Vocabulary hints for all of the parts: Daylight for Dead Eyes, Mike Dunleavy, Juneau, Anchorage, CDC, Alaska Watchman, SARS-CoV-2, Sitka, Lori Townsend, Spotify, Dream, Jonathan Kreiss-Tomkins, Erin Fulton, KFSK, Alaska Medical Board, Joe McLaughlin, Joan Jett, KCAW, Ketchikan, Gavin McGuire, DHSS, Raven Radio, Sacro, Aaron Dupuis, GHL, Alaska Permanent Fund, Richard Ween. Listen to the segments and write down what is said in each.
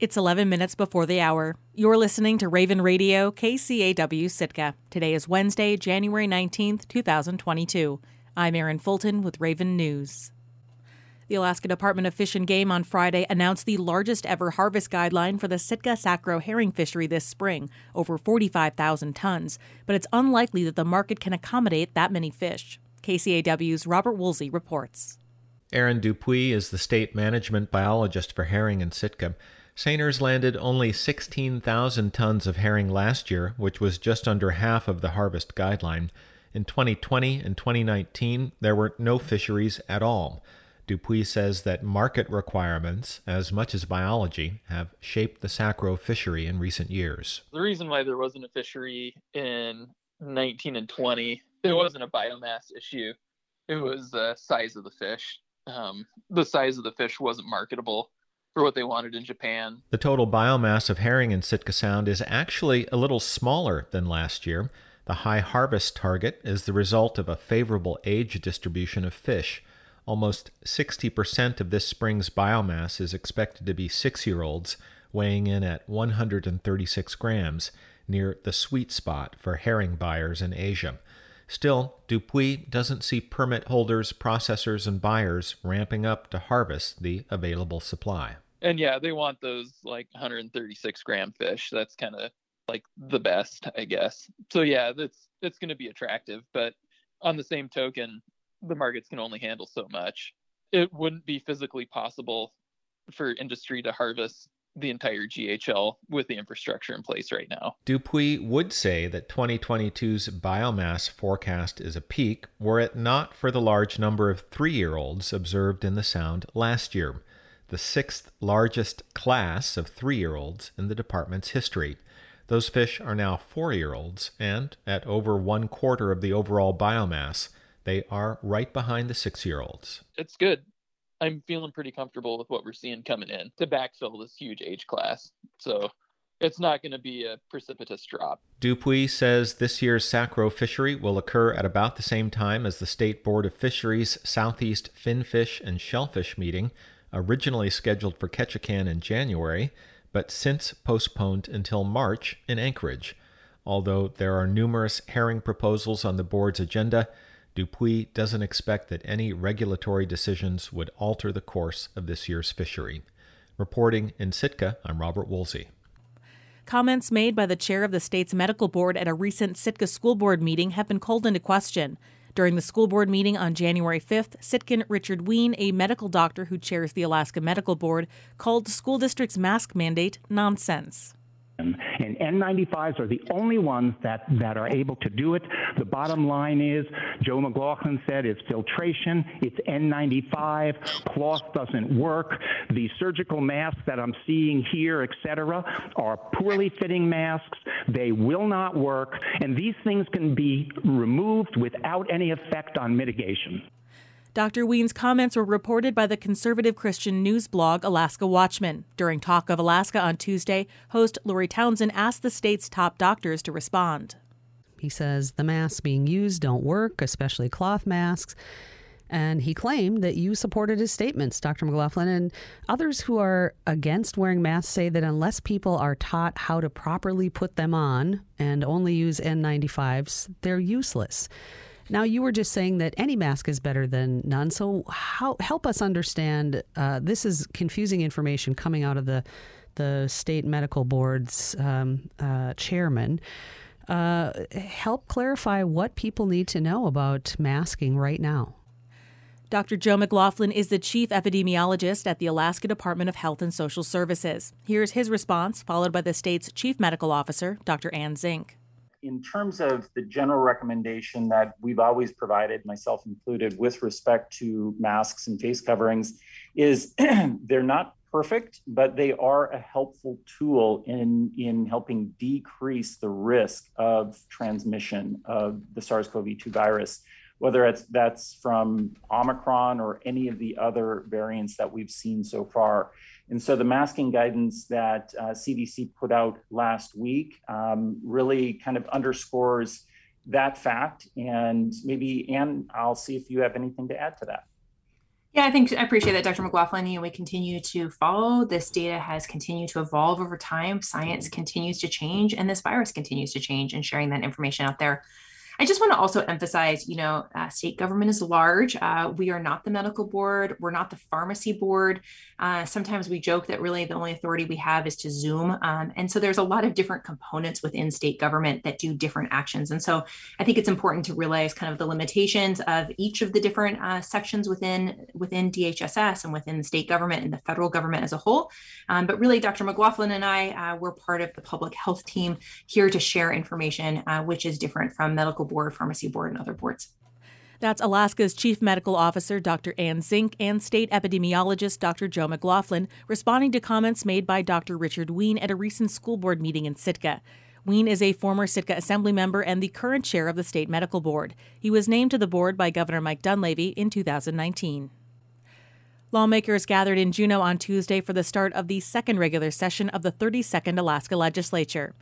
It's 11 minutes before the hour. You're listening to Raven Radio, KCAW Sitka. Today is Wednesday, January 19th, 2022. I'm Erin Fulton with Raven News. The Alaska Department of Fish and Game on Friday announced the largest ever harvest guideline for the Sitka Sacro herring fishery this spring, over 45,000 tons. But it's unlikely that the market can accommodate that many fish. KCAW's Robert Woolsey reports. Aaron Dupuis is the state management biologist for herring in Sitka. Seiners landed only 16,000 tons of herring last year, which was just under half of the harvest guideline. In 2020 and 2019, there were no fisheries at all. Dupuis says that market requirements, as much as biology, have shaped the sacro fishery in recent years. The reason why there wasn't a fishery in 19 and 20, it wasn't a biomass issue. It was the size of the fish. The size of the fish wasn't marketable for what they wanted in Japan. The total biomass of herring in Sitka Sound is actually a little smaller than last year. The high harvest target is the result of a favorable age distribution of fish. Almost 60% of this spring's biomass is expected to be 6-year-olds, weighing in at 136 grams, near the sweet spot for herring buyers in Asia. Still, Dupuis doesn't see permit holders, processors, and buyers ramping up to harvest the available supply. And yeah, they want those like 136-gram fish. That's kind of like the best, I guess. So yeah, that's going to be attractive. But on the same token, the markets can only handle so much. It wouldn't be physically possible for industry to harvest the entire GHL with the infrastructure in place right now. Dupuis would say that 2022's biomass forecast is a peak, were it not for the large number of 3-year-olds observed in the Sound last year, the 6th largest class of 3-year-olds in the department's history. Those fish are now 4-year-olds, and at over 1/4 of the overall biomass, they are right behind the 6-year-olds. It's good. I'm feeling pretty comfortable with what we're seeing coming in to backfill this huge age class. So it's not going to be a precipitous drop. Dupuis says this year's sacro fishery will occur at about the same time as the State Board of Fisheries' Southeast Finfish and Shellfish meeting, originally scheduled for Ketchikan in January, but since postponed until March in Anchorage. Although there are numerous herring proposals on the board's agenda, Dupuis doesn't expect that any regulatory decisions would alter the course of this year's fishery. Reporting in Sitka, I'm Robert Woolsey. Comments made by the chair of the state's medical board at a recent Sitka school board meeting have been called into question. During the school board meeting on January 5th, Sitkan Richard Ween, a medical doctor who chairs the Alaska Medical Board, called the school district's mask mandate nonsense. And N95s are the only ones that are able to do it. The bottom line is, Joe McLaughlin said, it's filtration, it's N95, cloth doesn't work. The surgical masks that I'm seeing here, etc., are poorly fitting masks. They will not work. And these things can be removed without any effect on mitigation. Dr. Ween's comments were reported by the conservative Christian news blog Alaska Watchman. During Talk of Alaska on Tuesday, host Lori Townsend asked the state's top doctors to respond. He says the masks being used don't work, especially cloth masks. And he claimed that you supported his statements, Dr. McLaughlin, and others who are against wearing masks say that unless people are taught how to properly put them on and only use N95s, they're useless. Now, you were just saying that any mask is better than none, so help us understand. This is confusing information coming out of the state medical board's chairman. Help clarify what people need to know about masking right now. Dr. Joe McLaughlin is the chief epidemiologist at the Alaska Department of Health and Social Services. Here's his response, followed by the state's chief medical officer, Dr. Ann Zink. In terms of the general recommendation that we've always provided, myself included, with respect to masks and face coverings, is they're not perfect, but they are a helpful tool in helping decrease the risk of transmission of the SARS-CoV-2 virus, whether that's from Omicron or any of the other variants that we've seen so far. And so the masking guidance that CDC put out last week really kind of underscores that fact. And maybe, Ann, I'll see if you have anything to add to that. Yeah, I think I appreciate that, Dr. McLaughlin. You know, we continue to follow. This data has continued to evolve over time. Science continues to change, and this virus continues to change, and sharing that information out there. I just want to also emphasize, you know, state government is large. We are not the medical board. We're not the pharmacy board. Sometimes we joke that really the only authority we have is to Zoom. And so there's a lot of different components within state government that do different actions. And so I think it's important to realize kind of the limitations of each of the different sections within DHSS and within the state government and the federal government as a whole. But really, Dr. McLaughlin and I, we're part of the public health team here to share information, which is different from medical board, pharmacy board, and other boards. That's Alaska's Chief Medical Officer, Dr. Ann Zink, and State Epidemiologist, Dr. Joe McLaughlin, responding to comments made by Dr. Richard Ween at a recent school board meeting in Sitka. Ween is a former Sitka Assembly member and the current chair of the State Medical Board. He was named to the board by Governor Mike Dunleavy in 2019. Lawmakers gathered in Juneau on Tuesday for the start of the second regular session of the 32nd Alaska Legislature.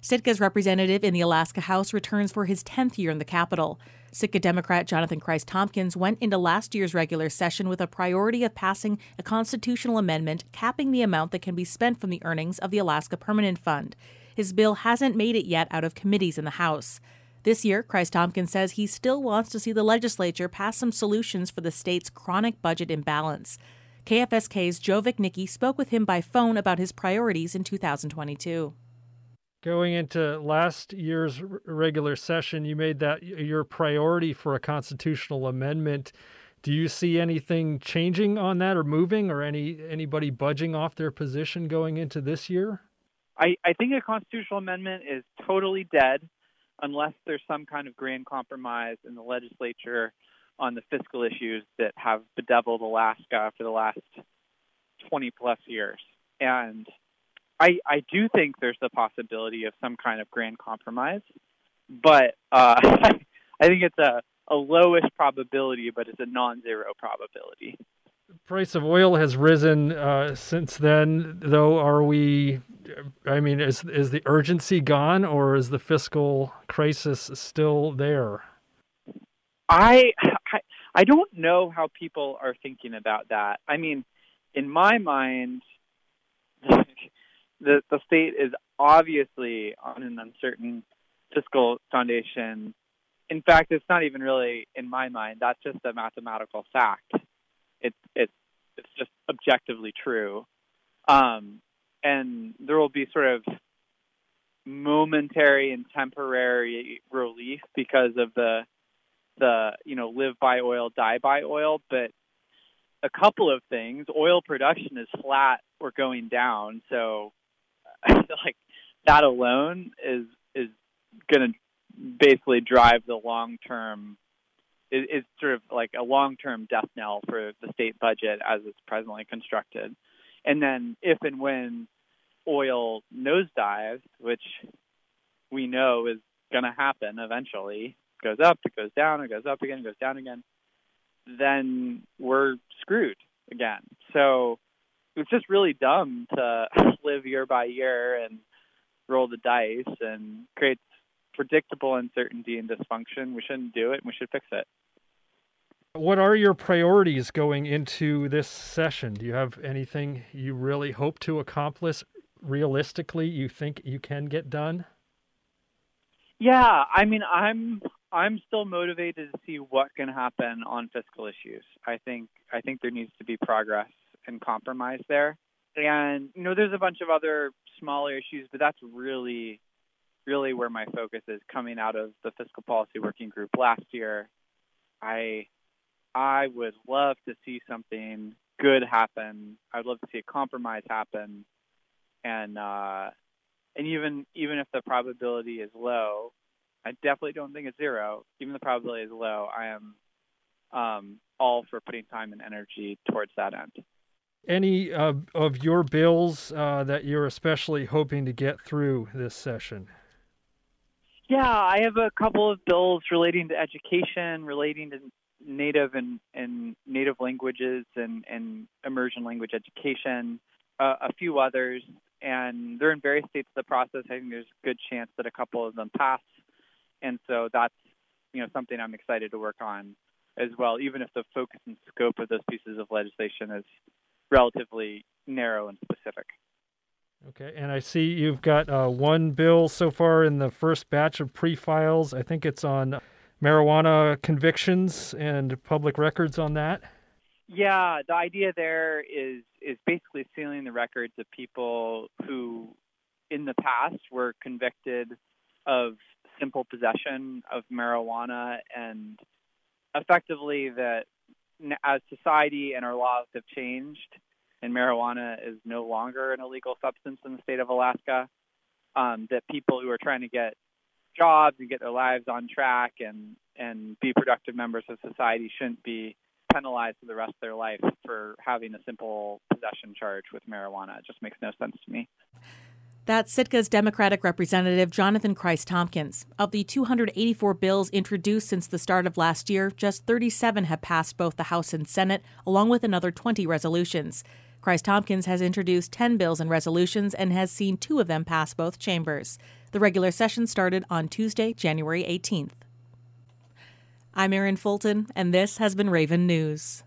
Sitka's representative in the Alaska House returns for his 10th year in the Capitol. Sitka Democrat Jonathan Kreiss-Tomkins went into last year's regular session with a priority of passing a constitutional amendment capping the amount that can be spent from the earnings of the Alaska Permanent Fund. His bill hasn't made it yet out of committees in the House. This year, Kreiss-Tomkins says he still wants to see the legislature pass some solutions for the state's chronic budget imbalance. KFSK's Joe Vicknicki spoke with him by phone about his priorities in 2022. Going into last year's regular session, you made that your priority for a constitutional amendment. Do you see anything changing on that or moving or anybody budging off their position going into this year? I think a constitutional amendment is totally dead unless there's some kind of grand compromise in the legislature on the fiscal issues that have bedeviled Alaska for the last 20 plus years. And I do think there's the possibility of some kind of grand compromise, but I think it's a lowish probability, but it's a non-zero probability. The price of oil has risen since then, though. Is the urgency gone, or is the fiscal crisis still there? I don't know how people are thinking about that. I mean, in my mind, the state is obviously on an uncertain fiscal foundation. In fact, it's not even really in my mind. That's just a mathematical fact. It's just objectively true. And there will be sort of momentary and temporary relief because of the live by oil, die by oil. But a couple of things: oil production is flat or going down, so like that alone is going to basically drive the long-term, is sort of like a long-term death knell for the state budget as it's presently constructed. And then if and when oil nosedives, which we know is going to happen eventually, goes up, it goes down, it goes up again, it goes down again, then we're screwed again. So it's just really dumb to live year by year and roll the dice, and creates predictable uncertainty and dysfunction. We shouldn't do it, and we should fix it. What are your priorities going into this session? Do you have anything you really hope to accomplish realistically you think you can get done? Yeah, I mean, I'm still motivated to see what can happen on fiscal issues. I think there needs to be progress and compromise there. And, you know, there's a bunch of other smaller issues, but that's really, really where my focus is coming out of the Fiscal Policy Working Group last year. I would love to see something good happen. I would love to see a compromise happen. And even if the probability is low, I definitely don't think it's zero. Even the probability is low, I am all for putting time and energy towards that end. Any of your bills that you're especially hoping to get through this session? Yeah, I have a couple of bills relating to education, relating to Native and Native languages and immersion language education, a few others. And they're in various states of the process. I think there's a good chance that a couple of them pass. And so that's, you know, something I'm excited to work on. as well, even if the focus and scope of those pieces of legislation is relatively narrow and specific. Okay, and I see you've got one bill so far in the first batch of pre-files. I think it's on marijuana convictions and public records on that. Yeah, the idea there is basically sealing the records of people who in the past were convicted of simple possession of marijuana, and effectively that as society and our laws have changed and marijuana is no longer an illegal substance in the state of Alaska, that people who are trying to get jobs and get their lives on track and be productive members of society shouldn't be penalized for the rest of their life for having a simple possession charge with marijuana. It just makes no sense to me. That's Sitka's Democratic Representative Jonathan Kreiss-Tomkins. Of the 284 bills introduced since the start of last year, just 37 have passed both the House and Senate, along with another 20 resolutions. Kreiss-Tomkins has introduced 10 bills and resolutions and has seen 2 of them pass both chambers. The regular session started on Tuesday, January 18th. I'm Erin Fulton, and this has been Raven News.